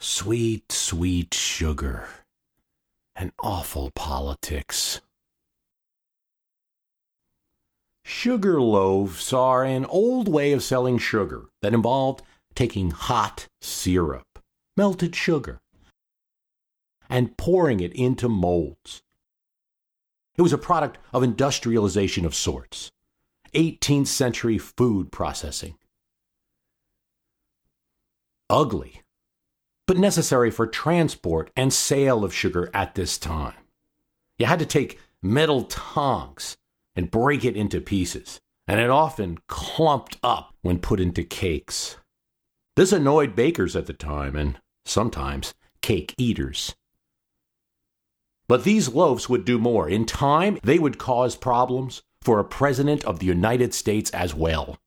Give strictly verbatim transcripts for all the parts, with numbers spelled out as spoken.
Sweet, sweet sugar, and awful politics. Sugar loaves are an old way of selling sugar that involved taking hot syrup, melted sugar, and pouring it into molds. It was a product of industrialization of sorts, eighteenth century food processing. Ugly, but necessary for transport and sale of sugar at this time. You had to take metal tongs and break it into pieces, and it often clumped up when put into cakes. This annoyed bakers at the time, and sometimes cake eaters. But these loaves would do more. In time, they would cause problems for a president of the United States as well.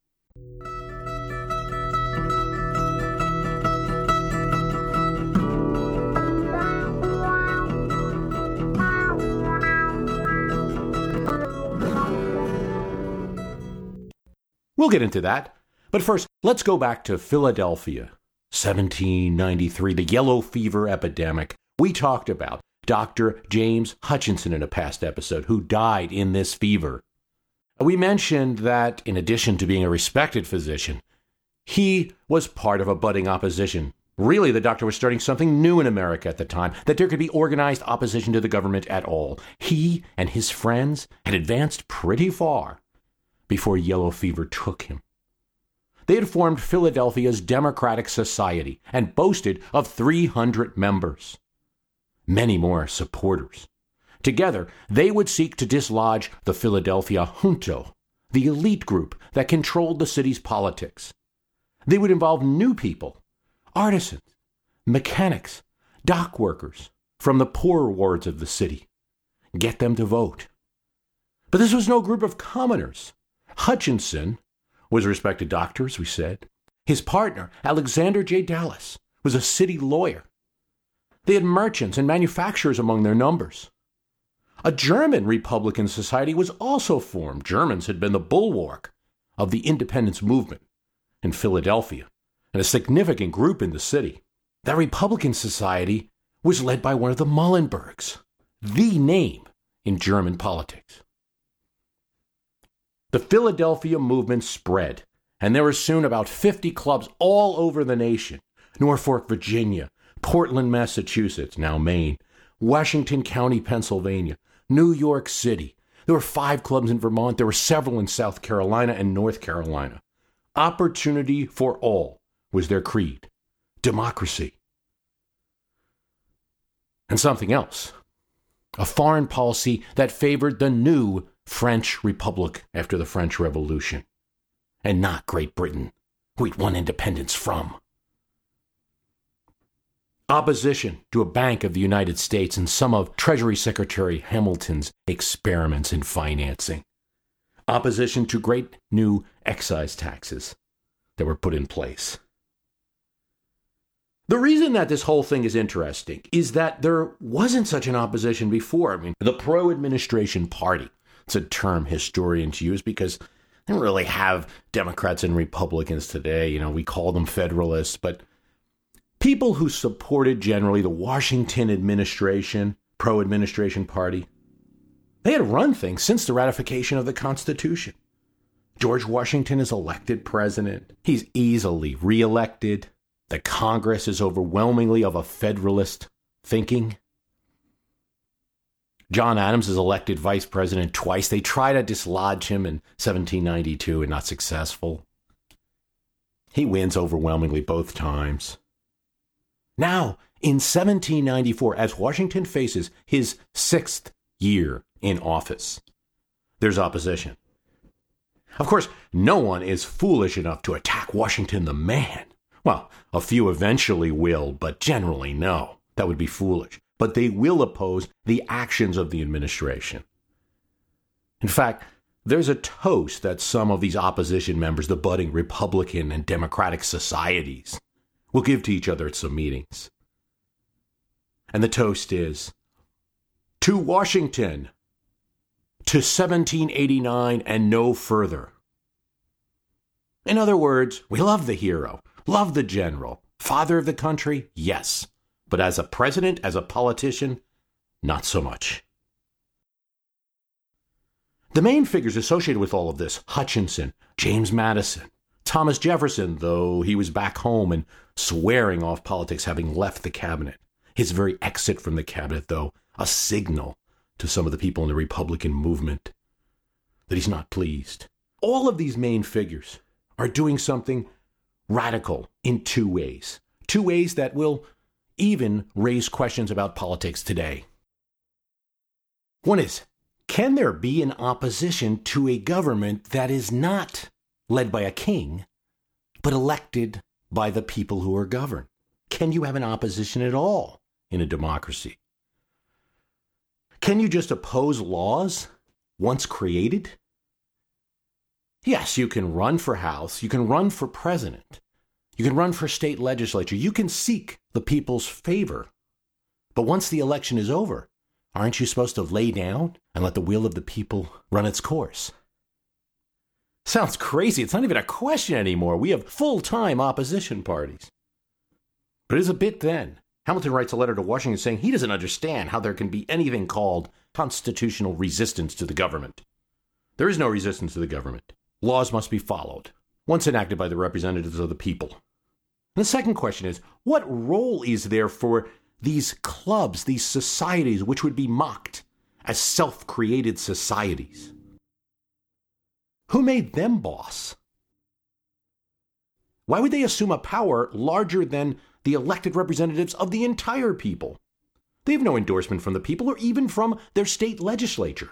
We'll get into that, but first, let's go back to Philadelphia, seventeen ninety-three, the yellow fever epidemic. We talked about Doctor James Hutchinson in a past episode, who died in this fever. We mentioned that, in addition to being a respected physician, he was part of a budding opposition. Really, the doctor was starting something new in America at the time, that there could be organized opposition to the government at all. He and his friends had advanced pretty far before yellow fever took him. They had formed Philadelphia's Democratic Society and boasted of three hundred members, many more supporters. Together, they would seek to dislodge the Philadelphia Junto, the elite group that controlled the city's politics. They would involve new people, artisans, mechanics, dock workers from the poorer wards of the city, get them to vote. But this was no group of commoners. Hutchinson was a respected doctor, as we said. His partner, Alexander J. Dallas, was a city lawyer. They had merchants and manufacturers among their numbers. A German Republican society was also formed. Germans had been the bulwark of the independence movement in Philadelphia and a significant group in the city. That Republican society was led by one of the Muhlenbergs, the name in German politics. The Philadelphia movement spread, and there were soon about fifty clubs all over the nation. Norfolk, Virginia, Portland, Massachusetts, now Maine, Washington County, Pennsylvania, New York City. There were five clubs in Vermont. There were several in South Carolina and North Carolina. Opportunity for all was their creed. Democracy. And something else. A foreign policy that favored the new French Republic after the French Revolution, and not Great Britain, who he'd won independence from. Opposition to a Bank of the United States and some of Treasury Secretary Hamilton's experiments in financing. Opposition to great new excise taxes that were put in place. The reason that this whole thing is interesting is that there wasn't such an opposition before. I mean, the pro-administration party. It's a term historians use because they don't really have Democrats and Republicans today. You know, we call them Federalists, but people who supported generally the Washington administration, pro-administration party, they had run things since the ratification of the Constitution. George Washington is elected president. He's easily reelected. The Congress is overwhelmingly of a Federalist thinking. John Adams is elected vice president twice. They try to dislodge him in seventeen ninety-two and not successful. He wins overwhelmingly both times. Now, in seventeen ninety-four, as Washington faces his sixth year in office, there's opposition. Of course, no one is foolish enough to attack Washington the man. Well, a few eventually will, but generally no. That would be foolish. But they will oppose the actions of the administration. In fact, there's a toast that some of these opposition members, the budding Republican and Democratic societies, will give to each other at some meetings. And the toast is, to Washington, to seventeen eighty-nine and no further. In other words, we love the hero, love the general, father of the country, yes. But as a president, as a politician, not so much. The main figures associated with all of this, Hutchinson, James Madison, Thomas Jefferson, though he was back home and swearing off politics, having left the cabinet. His very exit from the cabinet, though, a signal to some of the people in the Republican movement that he's not pleased. All of these main figures are doing something radical in two ways. Two ways that will even raise questions about politics today. One is, can there be an opposition to a government that is not led by a king, but elected by the people who are governed? Can you have an opposition at all in a democracy? Can you just oppose laws once created? Yes, you can run for House, you can run for president, you can run for state legislature, you can seek the people's favor. But once the election is over, aren't you supposed to lay down and let the will of the people run its course? Sounds crazy. It's not even a question anymore. We have full-time opposition parties. But it is a bit then. Hamilton writes a letter to Washington saying he doesn't understand how there can be anything called constitutional resistance to the government. There is no resistance to the government. Laws must be followed, once enacted by the representatives of the people. And the second question is, what role is there for these clubs, these societies, which would be mocked as self-created societies? Who made them boss? Why would they assume a power larger than the elected representatives of the entire people? They have no endorsement from the people or even from their state legislature.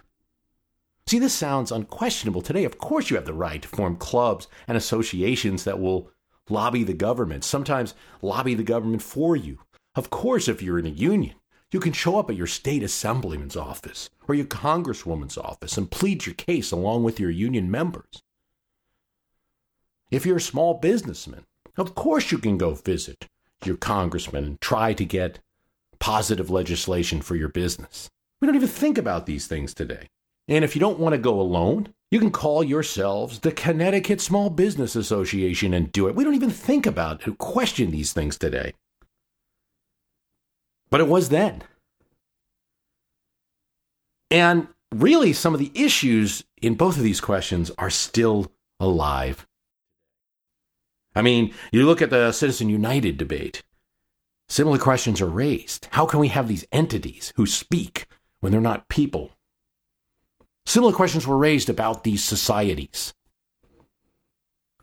See, this sounds unquestionable today. Of course you have the right to form clubs and associations that will lobby the government, sometimes lobby the government for you. Of course, if you're in a union, you can show up at your state assemblyman's office or your congresswoman's office and plead your case along with your union members. If you're a small businessman, of course you can go visit your congressman and try to get positive legislation for your business. We don't even think about these things today. And if you don't want to go alone, you can call yourselves the Connecticut Small Business Association and do it. We don't even think about or question these things today. But it was then. And really, some of the issues in both of these questions are still alive. I mean, you look at the Citizen United debate. Similar questions are raised. How can we have these entities who speak when they're not people? Similar questions were raised about these societies.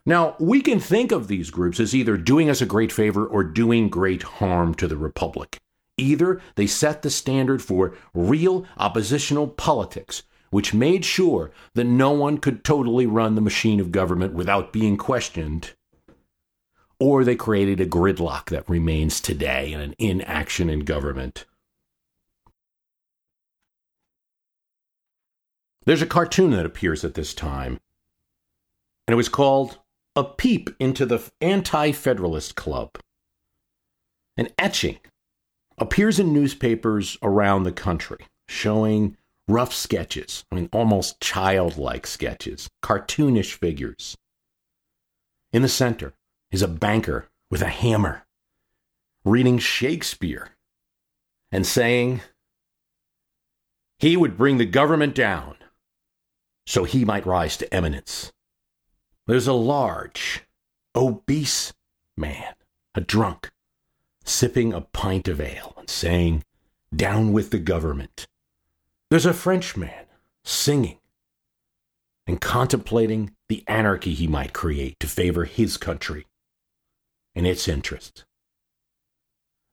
Now, we can think of these groups as either doing us a great favor or doing great harm to the republic. Either they set the standard for real oppositional politics, which made sure that no one could totally run the machine of government without being questioned, or they created a gridlock that remains today and an inaction in government. There's a cartoon that appears at this time, and it was called A Peep into the Anti-Federalist Club. An etching appears in newspapers around the country, showing rough sketches, I mean, almost childlike sketches, cartoonish figures. In the center is a banker with a hammer, reading Shakespeare and saying he would bring the government down so he might rise to eminence. There's a large, obese man, a drunk, sipping a pint of ale and saying, down with the government. There's a Frenchman singing and contemplating the anarchy he might create to favor his country and its interests.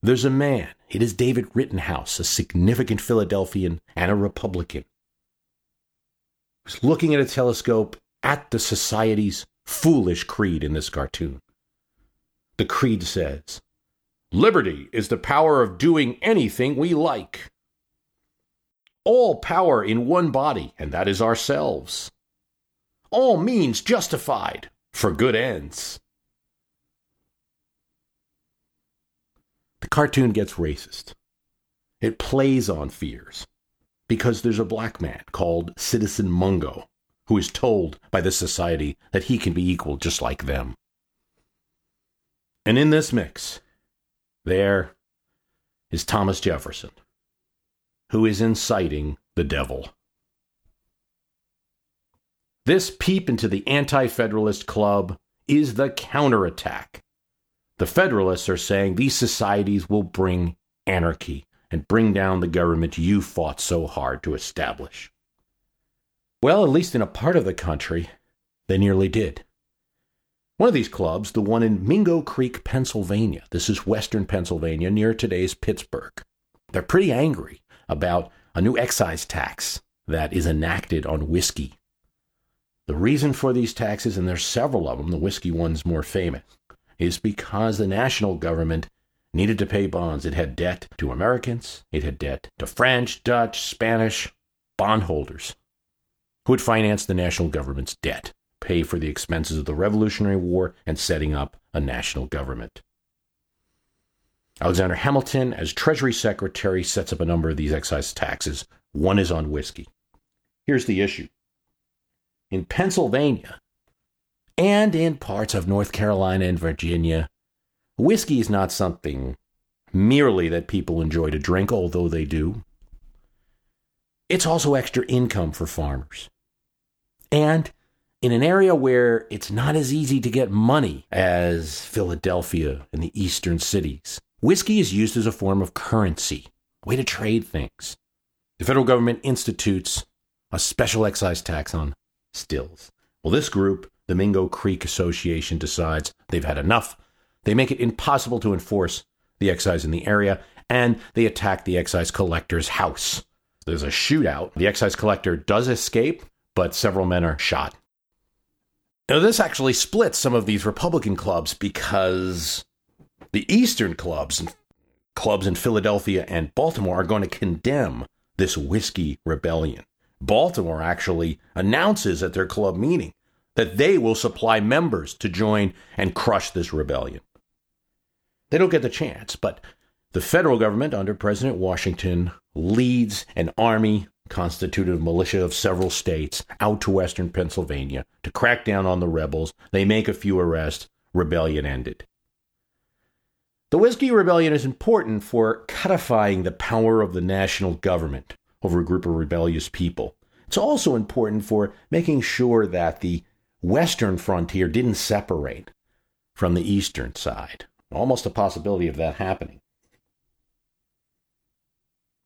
There's a man, it is David Rittenhouse, a significant Philadelphian and a Republican, who's looking at a telescope at the society's foolish creed in this cartoon. The creed says, "Liberty is the power of doing anything we like. All power in one body, and that is ourselves. All means justified for good ends." The cartoon gets racist. It plays on fears, because there's a black man called Citizen Mungo who is told by the society that he can be equal just like them. And in this mix, there is Thomas Jefferson, who is inciting the devil. This peep into the Anti-Federalist Club is the counterattack. The Federalists are saying these societies will bring anarchy and bring down the government you fought so hard to establish. Well, at least in a part of the country, they nearly did. One of these clubs, the one in Mingo Creek, Pennsylvania, this is western Pennsylvania, near today's Pittsburgh. They're pretty angry about a new excise tax that is enacted on whiskey. The reason for these taxes, and there's several of them, the whiskey one's more famous, is because the national government needed to pay bonds. It had debt to Americans. It had debt to French, Dutch, Spanish bondholders who would finance the national government's debt, pay for the expenses of the Revolutionary War, and setting up a national government. Alexander Hamilton, as Treasury Secretary, sets up a number of these excise taxes. One is on whiskey. Here's the issue. In Pennsylvania, and in parts of North Carolina and Virginia, whiskey is not something merely that people enjoy to drink, although they do. It's also extra income for farmers. And in an area where it's not as easy to get money as Philadelphia and the eastern cities, whiskey is used as a form of currency, a way to trade things. The federal government institutes a special excise tax on stills. Well, this group, the Mingo Creek Association, decides they've had enough. They make it impossible to enforce the excise in the area, and they attack the excise collector's house. There's a shootout. The excise collector does escape, but several men are shot. Now, this actually splits some of these Republican clubs, because the eastern clubs, clubs in Philadelphia and Baltimore, are going to condemn this whiskey rebellion. Baltimore actually announces at their club meeting that they will supply members to join and crush this rebellion. They don't get the chance, but the federal government under President Washington leads an army constituted of militia of several states out to western Pennsylvania to crack down on the rebels. They make a few arrests. Rebellion ended. The Whiskey Rebellion is important for codifying the power of the national government over a group of rebellious people. It's also important for making sure that the western frontier didn't separate from the eastern side. Almost a possibility of that happening.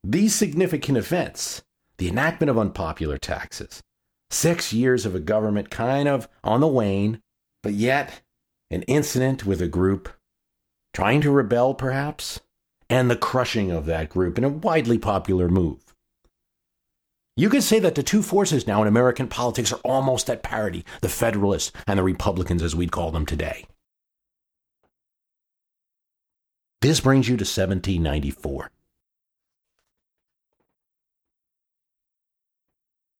These significant events, the enactment of unpopular taxes, six years of a government kind of on the wane, but yet an incident with a group trying to rebel, perhaps, and the crushing of that group in a widely popular move. You could say that the two forces now in American politics are almost at parity, the Federalists and the Republicans, as we'd call them today. This brings you to seventeen ninety-four.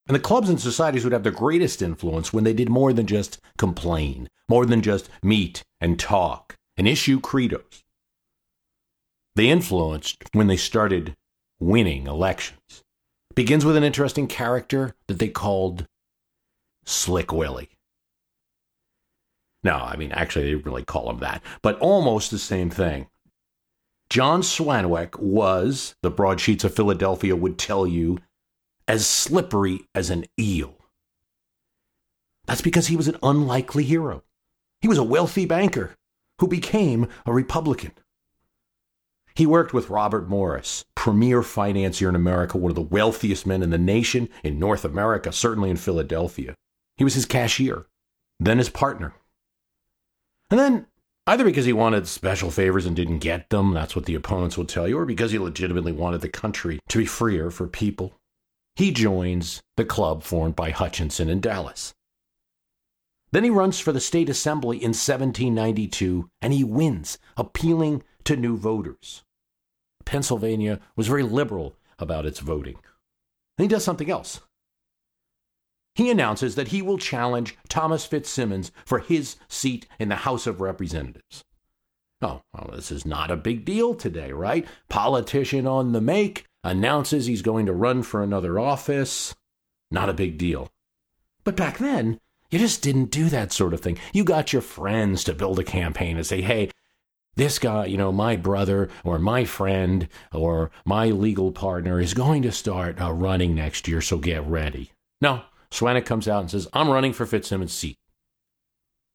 And the clubs and societies would have their greatest influence when they did more than just complain, more than just meet and talk and issue credos. They influenced when they started winning elections. It begins with an interesting character that they called Slick Willie. No, I mean, actually, they didn't really call him that, but almost the same thing. John Swanwick was, the broadsheets of Philadelphia would tell you, as slippery as an eel. That's because he was an unlikely hero. He was a wealthy banker who became a Republican. He worked with Robert Morris, premier financier in America, one of the wealthiest men in the nation, in North America, certainly in Philadelphia. He was his cashier, then his partner. And then, either because he wanted special favors and didn't get them, that's what the opponents will tell you, or because he legitimately wanted the country to be freer for people, he joins the club formed by Hutchinson and Dallas. Then he runs for the state assembly in seventeen ninety-two, and he wins, appealing to new voters. Pennsylvania was very liberal about its voting. And he does something else. He announces that he will challenge Thomas Fitzsimmons for his seat in the House of Representatives. Oh, well, this is not a big deal today, right? Politician on the make announces he's going to run for another office. Not a big deal. But back then, you just didn't do that sort of thing. You got your friends to build a campaign and say, hey, this guy, you know, my brother or my friend or my legal partner is going to start uh, running next year, so get ready. No. Swanwick comes out and says, I'm running for Fitzsimmons' seat.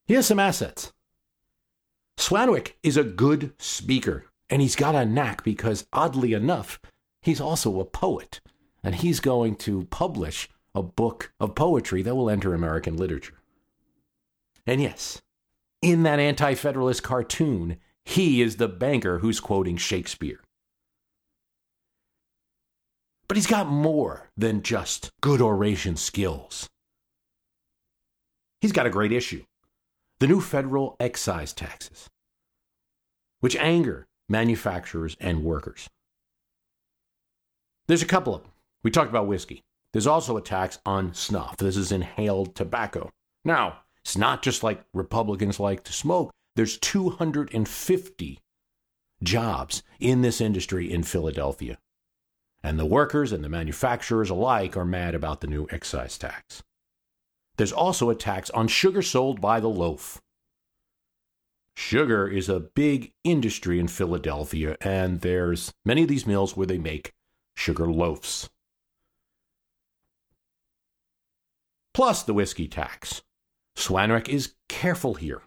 He has some assets. Swanwick is a good speaker, and he's got a knack because, oddly enough, he's also a poet, and he's going to publish a book of poetry that will enter American literature. And yes, in that anti-federalist cartoon, he is the banker who's quoting Shakespeare. But he's got more than just good oration skills. He's got a great issue. The new federal excise taxes, which anger manufacturers and workers. There's a couple of them. We talked about whiskey. There's also a tax on snuff. This is inhaled tobacco. Now, it's not just like Republicans like to smoke. There's two hundred fifty jobs in this industry in Philadelphia. And the workers and the manufacturers alike are mad about the new excise tax. There's also a tax on sugar sold by the loaf. Sugar is a big industry in Philadelphia, and there's many of these mills where they make sugar loaves. Plus the whiskey tax. Swanwick is careful here.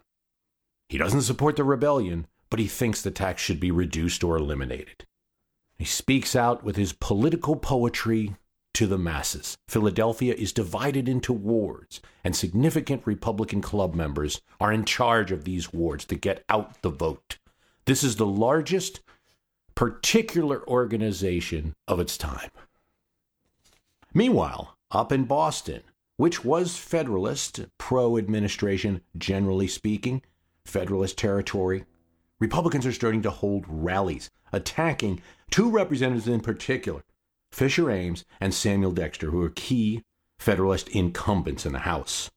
He doesn't support the rebellion, but he thinks the tax should be reduced or eliminated. He speaks out with his political poetry to the masses. Philadelphia is divided into wards, and significant Republican club members are in charge of these wards to get out the vote. This is the largest particular organization of its time. Meanwhile, up in Boston, which was Federalist, pro-administration, generally speaking, Federalist territory, Republicans are starting to hold rallies, attacking two representatives in particular, Fisher Ames and Samuel Dexter, who are key Federalist incumbents in the House.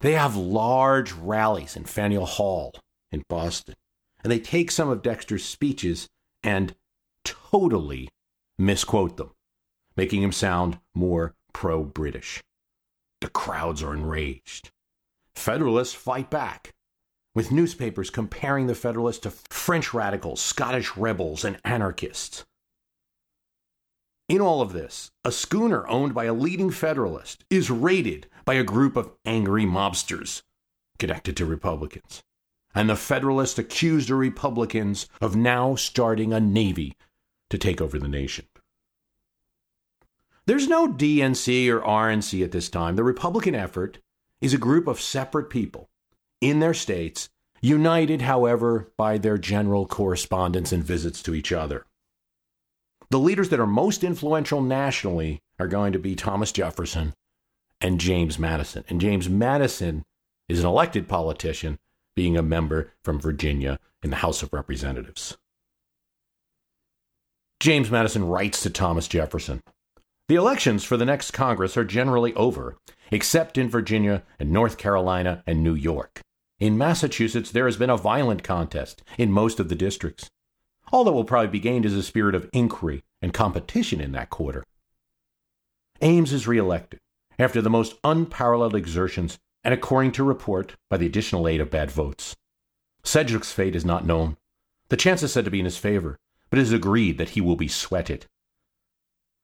They have large rallies in Faneuil Hall in Boston, and they take some of Dexter's speeches and totally misquote them, making him sound more pro-British. The crowds are enraged. Federalists fight back, with newspapers comparing the Federalists to French radicals, Scottish rebels, and anarchists. In all of this, a schooner owned by a leading Federalist is raided by a group of angry mobsters connected to Republicans. And the Federalists accuse the Republicans of now starting a navy to take over the nation. There's no D N C or R N C at this time. The Republican effort is a group of separate people in their states, united, however, by their general correspondence and visits to each other. The leaders that are most influential nationally are going to be Thomas Jefferson and James Madison. And James Madison is an elected politician, being a member from Virginia in the House of Representatives. James Madison writes to Thomas Jefferson, "The elections for the next Congress are generally over, except in Virginia and North Carolina and New York. In Massachusetts, there has been a violent contest in most of the districts. All that will probably be gained is a spirit of inquiry and competition in that quarter." Ames is reelected after the most unparalleled exertions and, according to report, by the additional aid of bad votes. Sedgwick's fate is not known. The chance is said to be in his favor, but it is agreed that he will be sweated.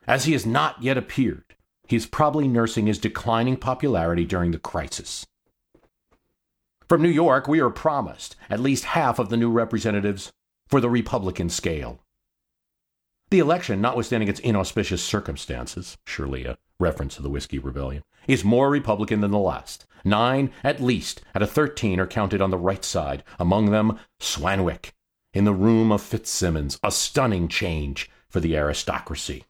As he has not yet appeared, he is probably nursing his declining popularity during the crisis. From New York, we are promised at least half of the new representatives for the Republican scale. The election, notwithstanding its inauspicious circumstances, surely a reference to the Whiskey Rebellion, is more Republican than the last. Nine, at least, out of thirteen are counted on the right side, among them Swanwick, in the room of Fitzsimmons, a stunning change for the aristocracy.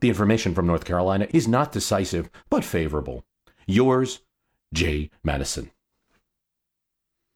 The information from North Carolina is not decisive, but favorable. Yours, J. Madison.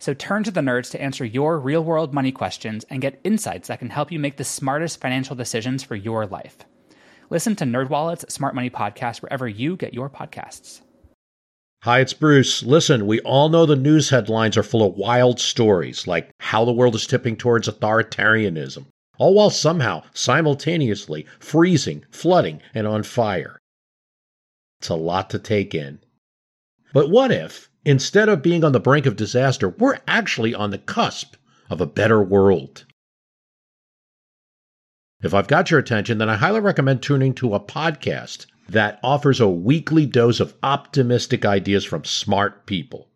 So turn to the nerds to answer your real-world money questions and get insights that can help you make the smartest financial decisions for your life. Listen to NerdWallet's Smart Money Podcast wherever you get your podcasts. Hi, it's Bruce. Listen, we all know the news headlines are full of wild stories, like how the world is tipping towards authoritarianism, all while somehow, simultaneously, freezing, flooding, and on fire. It's a lot to take in. But what if, instead of being on the brink of disaster, we're actually on the cusp of a better world? If I've got your attention, then I highly recommend tuning to a podcast that offers a weekly dose of optimistic ideas from smart people.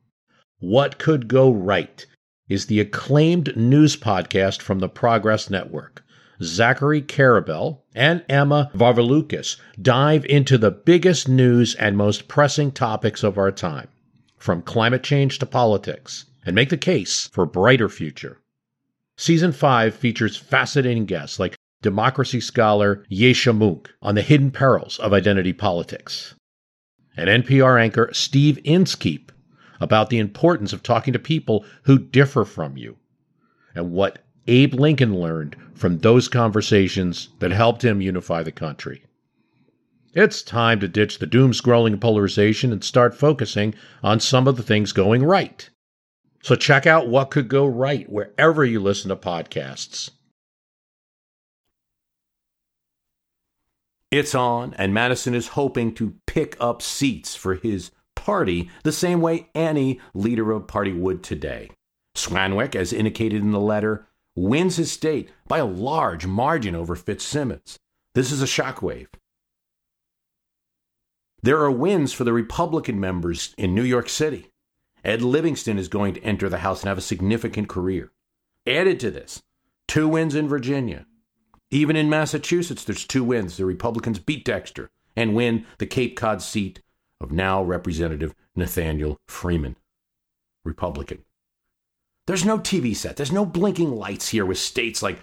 What Could Go Right is the acclaimed news podcast from the Progress Network. Zachary Carabell and Emma Varvelukas dive into the biggest news and most pressing topics of our time, from climate change to politics, and make the case for a brighter future. Season five features fascinating guests like democracy scholar Yesha Mounk on the hidden perils of identity politics, and N P R anchor Steve Inskeep about the importance of talking to people who differ from you, and what Abe Lincoln learned from those conversations that helped him unify the country. It's time to ditch the doom-scrolling polarization and start focusing on some of the things going right. So check out What Could Go Right wherever you listen to podcasts. It's on, and Madison is hoping to pick up seats for his party the same way any leader of party would today. Swanwick, as indicated in the letter, wins his state by a large margin over Fitzsimmons. This is a shockwave. There are wins for the Republican members in New York City. Ed Livingston is going to enter the House and have a significant career. Added to this, two wins in Virginia. Even in Massachusetts, there's two wins. The Republicans beat Dexter and win the Cape Cod seat of now Representative Nathaniel Freeman, Republican. There's no T V set. There's no blinking lights here with states like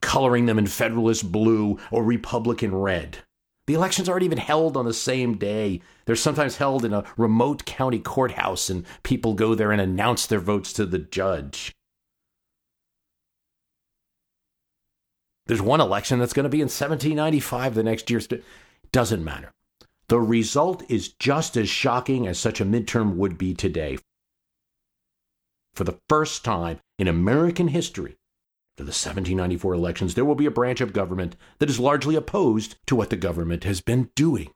coloring them in Federalist blue or Republican red. The elections aren't even held on the same day. They're sometimes held in a remote county courthouse, and people go there and announce their votes to the judge. There's one election that's going to be in seventeen ninety-five the next year. It doesn't matter. The result is just as shocking as such a midterm would be today. For the first time in American history, after the seventeen ninety-four elections, there will be a branch of government that is largely opposed to what the government has been doing.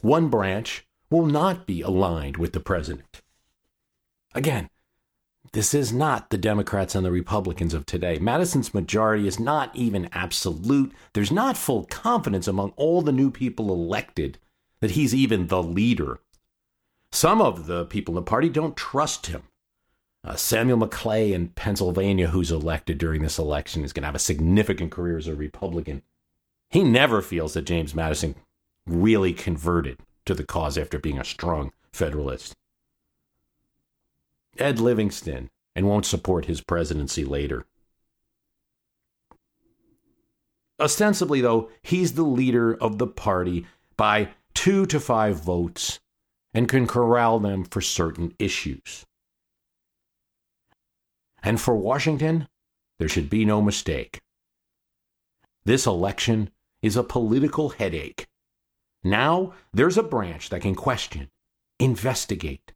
One branch will not be aligned with the president. Again, this is not the Democrats and the Republicans of today. Madison's majority is not even absolute. There's not full confidence among all the new people elected that he's even the leader. Some of the people in the party don't trust him. Uh, Samuel McClay in Pennsylvania, who's elected during this election, is going to have a significant career as a Republican. He never feels that James Madison really converted to the cause after being a strong Federalist. Ed Livingston, and won't support his presidency later. Ostensibly, though, he's the leader of the party by two to five votes and can corral them for certain issues. And for Washington, there should be no mistake. This election is a political headache. Now there's a branch that can question, investigate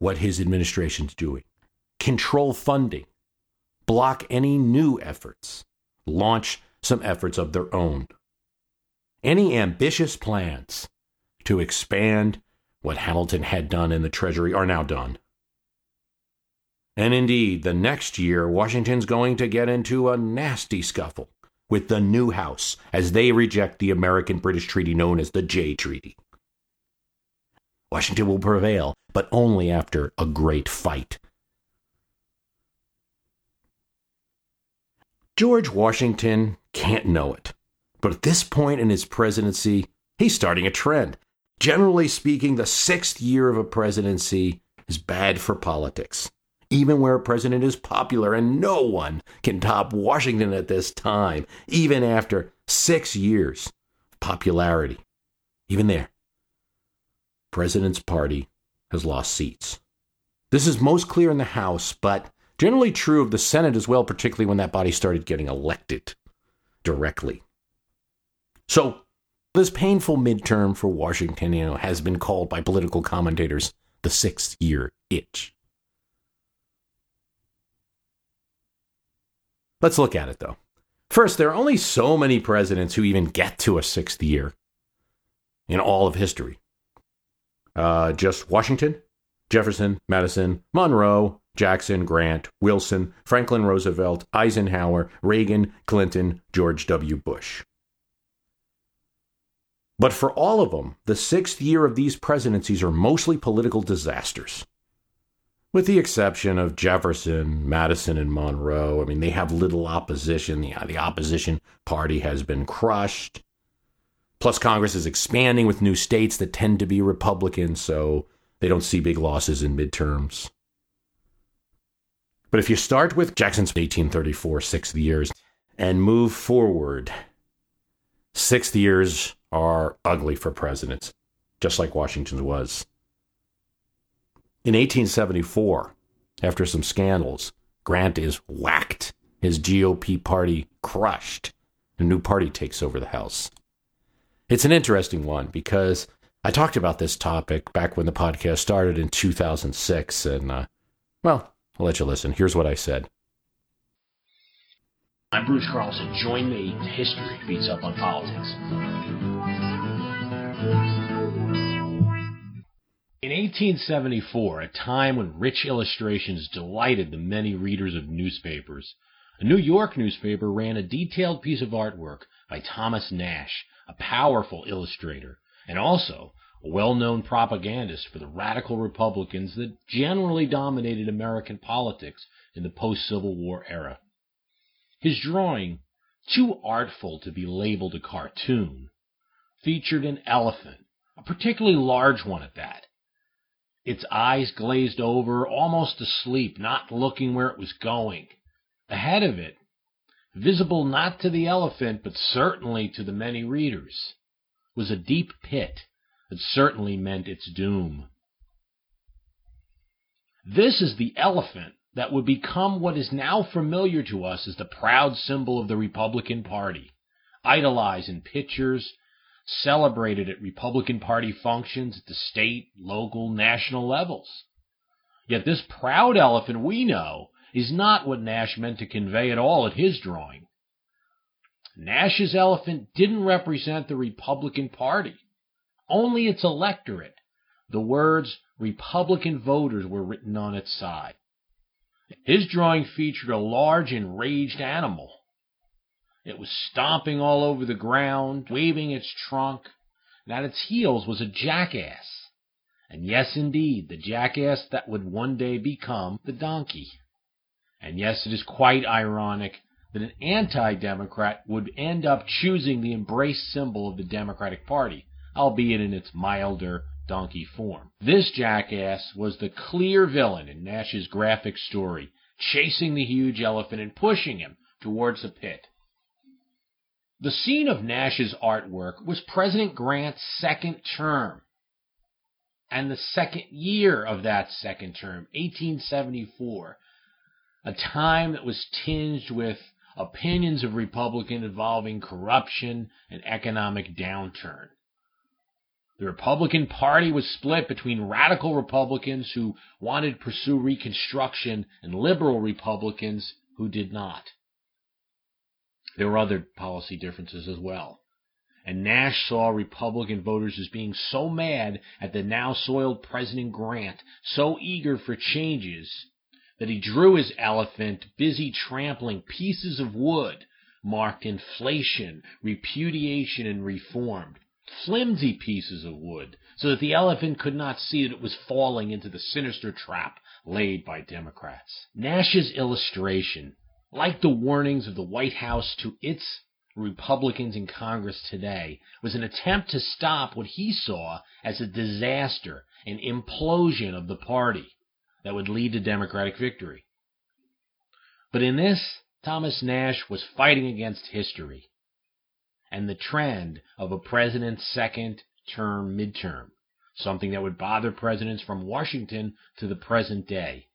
what his administration's doing, control funding, block any new efforts, launch some efforts of their own. Any ambitious plans to expand what Hamilton had done in the Treasury are now done. And indeed, the next year, Washington's going to get into a nasty scuffle with the new House as they reject the American-British treaty known as the Jay Treaty. Washington will prevail, but only after a great fight. George Washington can't know it, but at this point in his presidency, he's starting a trend. Generally speaking, the sixth year of a presidency is bad for politics, even where a president is popular, and no one can top Washington at this time, even after six years of popularity. Even there, president's party has lost seats. This is most clear in the House, but generally true of the Senate as well, particularly when that body started getting elected directly. So this painful midterm for Washington, you know, has been called by political commentators the sixth year itch. Let's look at it, though. First, there are only so many presidents who even get to a sixth year in all of history. Uh, just Washington, Jefferson, Madison, Monroe, Jackson, Grant, Wilson, Franklin Roosevelt, Eisenhower, Reagan, Clinton, George W. Bush. But for all of them, the sixth year of these presidencies are mostly political disasters. With the exception of Jefferson, Madison, and Monroe, I mean, they have little opposition. The, the opposition party has been crushed. Plus, Congress is expanding with new states that tend to be Republican, so they don't see big losses in midterms. But if you start with Jackson's eighteen thirty-four sixth years and move forward, sixth years are ugly for presidents, just like Washington's was. In eighteen seventy-four, after some scandals, Grant is whacked, his G O P party crushed. The new party takes over the House. It's an interesting one because I talked about this topic back when the podcast started in two thousand six, and, uh, well, I'll let you listen. Here's what I said. I'm Bruce Carlson. Join me. History beats up on politics. In eighteen seventy-four, a time when rich illustrations delighted the many readers of newspapers, a New York newspaper ran a detailed piece of artwork by Thomas Nash, a powerful illustrator, and also a well-known propagandist for the radical Republicans that generally dominated American politics in the post-Civil War era. His drawing, too artful to be labeled a cartoon, featured an elephant, a particularly large one at that. Its eyes glazed over, almost asleep, not looking where it was going. Ahead of it, visible not to the elephant, but certainly to the many readers, was a deep pit that certainly meant its doom. This is the elephant that would become what is now familiar to us as the proud symbol of the Republican Party, idolized in pictures, celebrated at Republican Party functions at the state, local, national levels. Yet this proud elephant we know is not what Nash meant to convey at all in his drawing. Nash's elephant didn't represent the Republican Party, only its electorate. The words Republican voters were written on its side. His drawing featured a large enraged animal. It was stomping all over the ground, waving its trunk, and at its heels was a jackass. And yes, indeed, the jackass that would one day become the donkey. And yes, it is quite ironic that an anti-Democrat would end up choosing the embraced symbol of the Democratic Party, albeit in its milder donkey form. This jackass was the clear villain in Nash's graphic story, chasing the huge elephant and pushing him towards a pit. The scene of Nash's artwork was President Grant's second term, and the second year of that second term, eighteen seventy-four, a time that was tinged with opinions of Republicans involving corruption and economic downturn. The Republican Party was split between radical Republicans who wanted to pursue Reconstruction and liberal Republicans who did not. There were other policy differences as well. And Nash saw Republican voters as being so mad at the now-soiled President Grant, so eager for changes, that he drew his elephant busy trampling pieces of wood marked inflation, repudiation, and reform, flimsy pieces of wood, so that the elephant could not see that it was falling into the sinister trap laid by Democrats. Nash's illustration, like the warnings of the White House to its Republicans in Congress today, was an attempt to stop what he saw as a disaster, an implosion of the party that would lead to Democratic victory. But in this, Thomas Nash was fighting against history and the trend of a president's second term midterm, something that would bother presidents from Washington to the present day.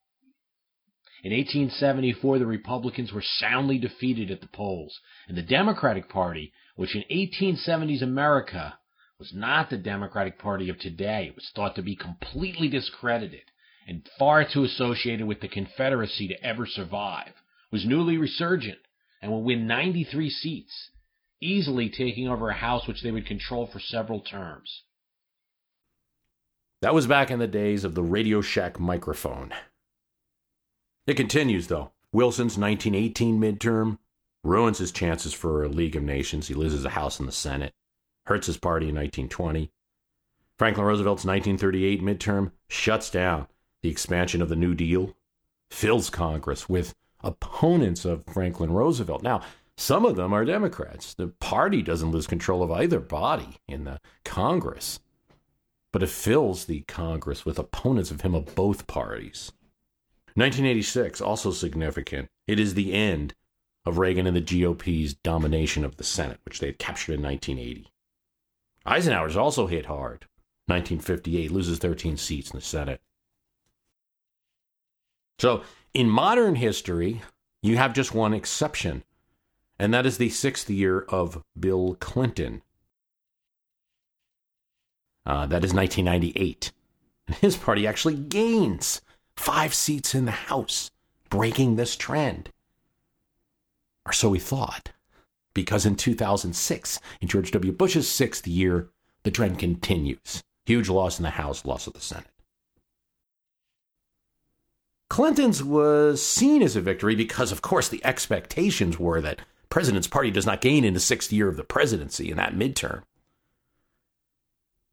In eighteen seventy-four, the Republicans were soundly defeated at the polls, and the Democratic Party, which in eighteen seventies America was not the Democratic Party of today, was thought to be completely discredited and far too associated with the Confederacy to ever survive, was newly resurgent and would win ninety-three seats, easily taking over a House which they would control for several terms. That was back in the days of the Radio Shack microphone. It continues, though. Wilson's nineteen eighteen midterm ruins his chances for a League of Nations. He loses a House and the Senate. Hurts his party in nineteen twenty. Franklin Roosevelt's nineteen thirty-eight midterm shuts down the expansion of the New Deal, fills Congress with opponents of Franklin Roosevelt. Now, some of them are Democrats. The party doesn't lose control of either body in the Congress, but it fills the Congress with opponents of him of both parties. nineteen eighty-six, also significant. It is the end of Reagan and the G O P's domination of the Senate, which they had captured in nineteen eighty. Eisenhower's also hit hard. nineteen fifty-eight, loses thirteen seats in the Senate. So, in modern history, you have just one exception, and that is the sixth year of Bill Clinton. Uh, that is nineteen ninety-eight. And his party actually gains five seats in the House, breaking this trend. Or so we thought. Because in two thousand six, in George W. Bush's sixth year, the trend continues. Huge loss in the House, loss of the Senate. Clinton's was seen as a victory because, of course, the expectations were that President's Party does not gain in the sixth year of the presidency in that midterm.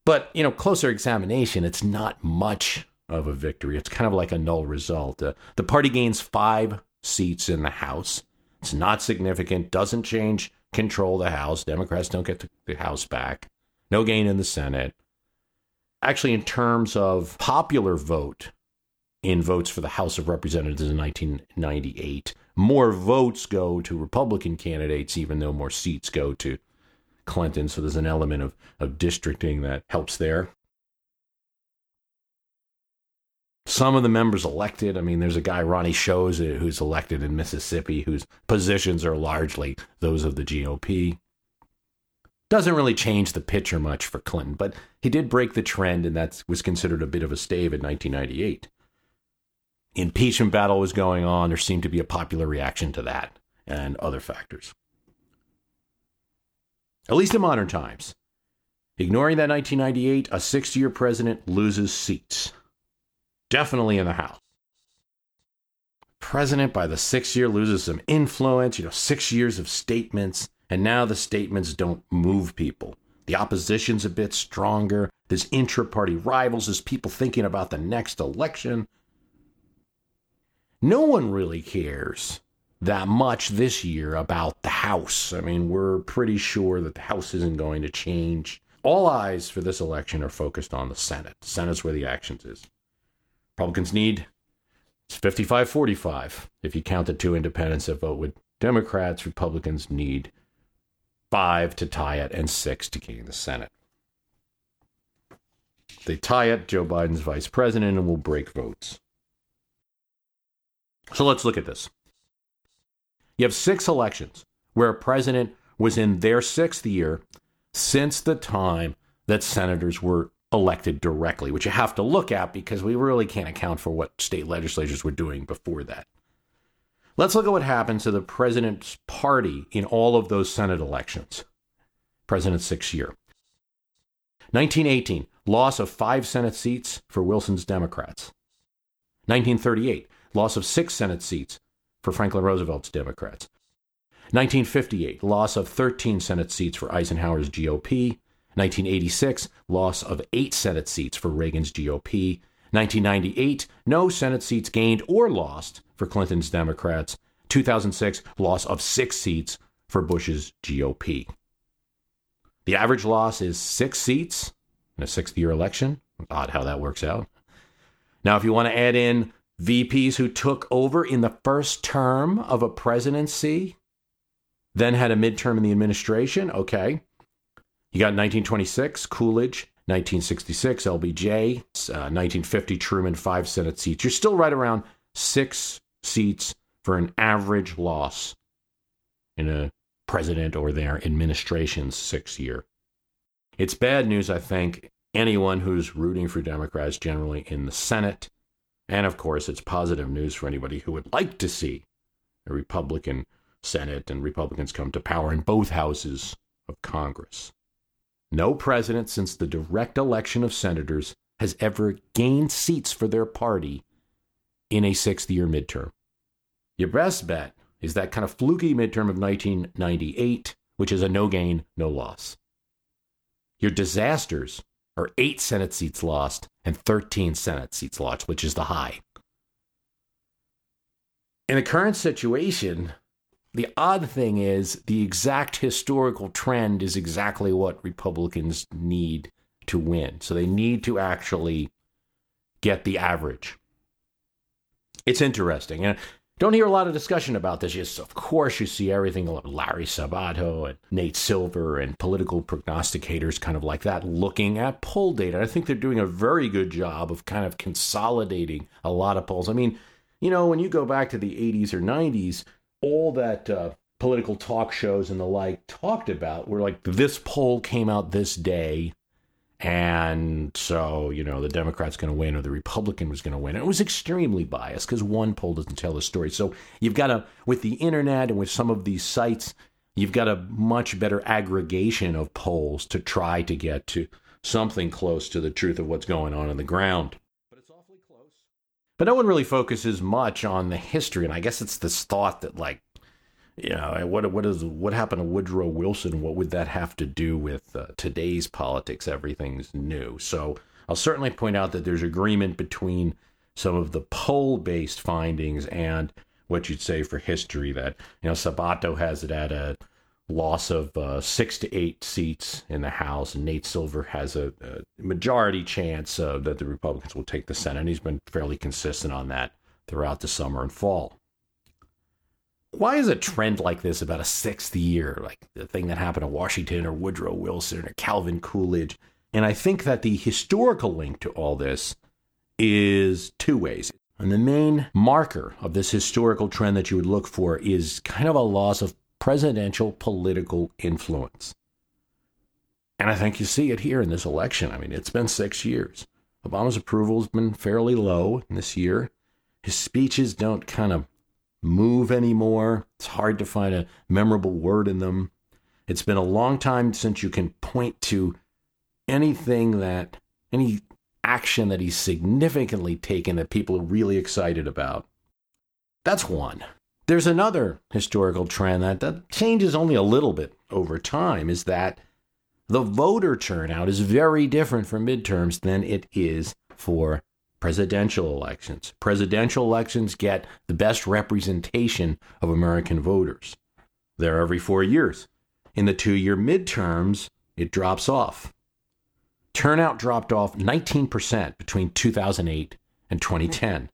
But, you know, closer examination, it's not much of a victory. It's kind of like a null result. Uh, the party gains five seats in the House. It's not significant, doesn't change control of the House. Democrats don't get the House back. No gain in the Senate. Actually, in terms of popular vote, in votes for the House of Representatives in nineteen ninety-eight, more votes go to Republican candidates, even though more seats go to Clinton. So there's an element of, of districting that helps there. Some of the members elected, I mean, there's a guy, Ronnie Shows, who's elected in Mississippi, whose positions are largely those of the G O P. Doesn't really change the picture much for Clinton, but he did break the trend, and that was considered a bit of a stave in nineteen ninety-eight. Impeachment battle was going on. There seemed to be a popular reaction to that and other factors. At least in modern times. Ignoring that nineteen ninety-eight, a six-year president loses seats. Definitely in the House. President by the sixth year loses some influence, you know, six years of statements, and now the statements don't move people. The opposition's a bit stronger. There's intra-party rivals. There's people thinking about the next election. No one really cares that much this year about the House. I mean, we're pretty sure that the House isn't going to change. All eyes for this election are focused on the Senate. The Senate's where the action is. Republicans need, it's fifty-five forty-five. If you count the two independents that vote with Democrats, Republicans need five to tie it and six to gain the Senate. If they tie it, Joe Biden's vice president, and will break votes. So let's look at this. You have six elections where a president was in their sixth year since the time that senators were elected directly, which you have to look at because we really can't account for what state legislatures were doing before that. Let's look at what happened to the president's party in all of those Senate elections. President's sixth year. nineteen eighteen, loss of five Senate seats for Wilson's Democrats. nineteen thirty-eight, loss of six Senate seats for Franklin Roosevelt's Democrats. nineteen fifty-eight, loss of thirteen Senate seats for Eisenhower's G O P. nineteen eighty-six, loss of eight Senate seats for Reagan's G O P. nineteen ninety-eight, no Senate seats gained or lost for Clinton's Democrats. two thousand six, loss of six seats for Bush's G O P. The average loss is six seats in a sixth-year election. Odd how that works out. Now, if you want to add in V Ps who took over in the first term of a presidency, then had a midterm in the administration, okay. You got nineteen twenty-six, Coolidge, nineteen sixty-six, L B J, uh, nineteen fifty, Truman, five Senate seats. You're still right around six seats for an average loss in a president or their administration's sixth year. It's bad news, I think, anyone who's rooting for Democrats generally in the Senate. And of course, it's positive news for anybody who would like to see a Republican Senate and Republicans come to power in both houses of Congress. No president since the direct election of senators has ever gained seats for their party in a sixth-year midterm. Your best bet is that kind of fluky midterm of nineteen ninety-eight, which is a no gain, no loss. Your disasters are eight Senate seats lost and thirteen Senate seats lost, which is the high. In the current situation, the odd thing is the exact historical trend is exactly what Republicans need to win. So they need to actually get the average. It's interesting. And don't hear a lot of discussion about this. Yes, of course, you see everything like Larry Sabato and Nate Silver and political prognosticators kind of like that looking at poll data. I think they're doing a very good job of kind of consolidating a lot of polls. I mean, you know, when you go back to the eighties or nineties, all that uh, political talk shows and the like talked about were like, this poll came out this day, and so, you know, the Democrat's going to win or the Republican was going to win. And it was extremely biased because one poll doesn't tell the story. So you've got to, with the internet and with some of these sites, you've got a much better aggregation of polls to try to get to something close to the truth of what's going on on the ground. But it's awfully close. But no one really focuses much on the history. And I guess it's this thought that, like, you know, what what is what happened to Woodrow Wilson? What would that have to do with uh, today's politics? Everything's new. So I'll certainly point out that there's agreement between some of the poll-based findings and what you'd say for history. That, you know, Sabato has it at a loss of uh, six to eight seats in the House, and Nate Silver has a, a majority chance uh, that the Republicans will take the Senate. And he's been fairly consistent on that throughout the summer and fall. Why is a trend like this about a sixth year, like the thing that happened to Washington or Woodrow Wilson or Calvin Coolidge? And I think that the historical link to all this is two ways. And the main marker of this historical trend that you would look for is kind of a loss of presidential political influence. And I think you see it here in this election. I mean, it's been six years. Obama's approval has been fairly low this year. His speeches don't kind of move anymore. It's hard to find a memorable word in them. It's been a long time since you can point to anything that, any action that he's significantly taken that people are really excited about. That's one. There's another historical trend that, that changes only a little bit over time, is that the voter turnout is very different for midterms than it is for presidential elections. Presidential elections get the best representation of American voters. They're every four years. In the two-year midterms, it drops off. Turnout dropped off nineteen percent between two thousand eight and twenty ten.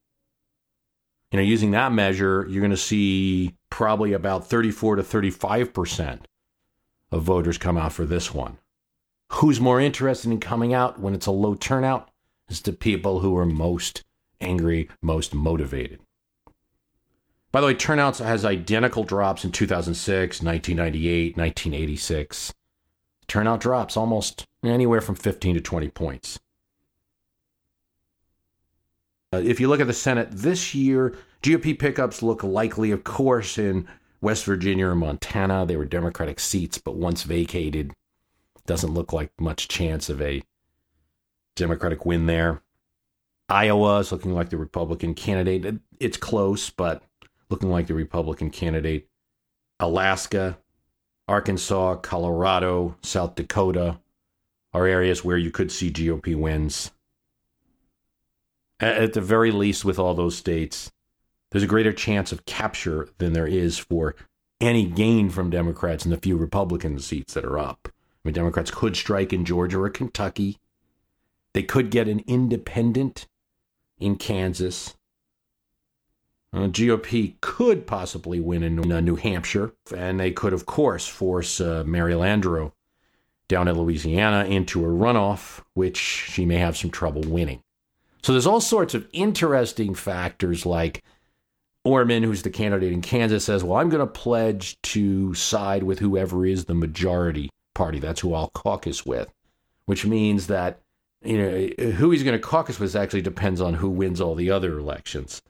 You know, using that measure, you're going to see probably about thirty-four to thirty-five percent of voters come out for this one. Who's more interested in coming out when it's a low turnout? It's the people who are most angry, most motivated. By the way, turnouts has identical drops in two thousand six, nineteen ninety-eight, nineteen eighty-six. Turnout drops almost anywhere from fifteen to twenty points. Uh, if you look at the Senate this year, G O P pickups look likely, of course, in West Virginia or Montana. They were Democratic seats, but once vacated, doesn't look like much chance of a Democratic win there. Iowa is looking like the Republican candidate. It's close, but looking like the Republican candidate. Alaska, Arkansas, Colorado, South Dakota are areas where you could see G O P wins. At the very least, with all those states, there's a greater chance of capture than there is for any gain from Democrats in the few Republican seats that are up. I mean, Democrats could strike in Georgia or Kentucky. They could get an independent in Kansas. Uh, G O P could possibly win in uh, New Hampshire, and they could, of course, force uh, Mary Landrieu down in Louisiana into a runoff, which she may have some trouble winning. So there's all sorts of interesting factors, like Orman, who's the candidate in Kansas, says, well, I'm going to pledge to side with whoever is the majority party. That's who I'll caucus with, which means that, you know, who he's going to caucus with actually depends on who wins all the other elections.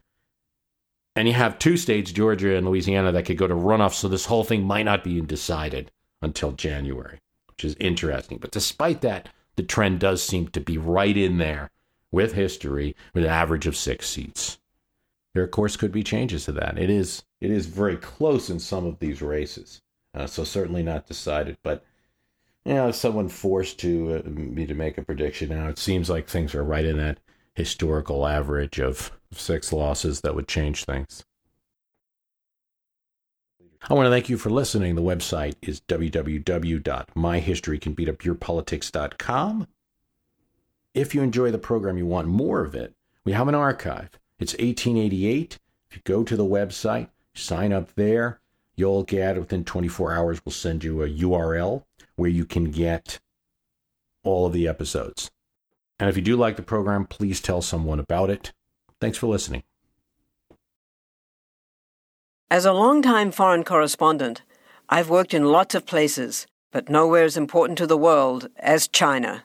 And you have two states, Georgia and Louisiana, that could go to runoffs, so this whole thing might not be decided until January, which is interesting. But despite that, the trend does seem to be right in there with history, with an average of six seats. There, of course, could be changes to that. It is it is very close in some of these races, uh, so certainly not decided. But, you know, if someone forced to uh, me to make a prediction now, it seems like things are right in that historical average of six losses that would change things. I want to thank you for listening. The website is w w w dot my history can beat up your politics dot com. If you enjoy the program, you want more of it, we have an archive. It's eighteen eighty-eight. If you go to the website, sign up there, you'll get, within twenty-four hours, we'll send you a U R L where you can get all of the episodes. And if you do like the program, please tell someone about it. Thanks for listening. As a longtime foreign correspondent, I've worked in lots of places, but nowhere as important to the world as China.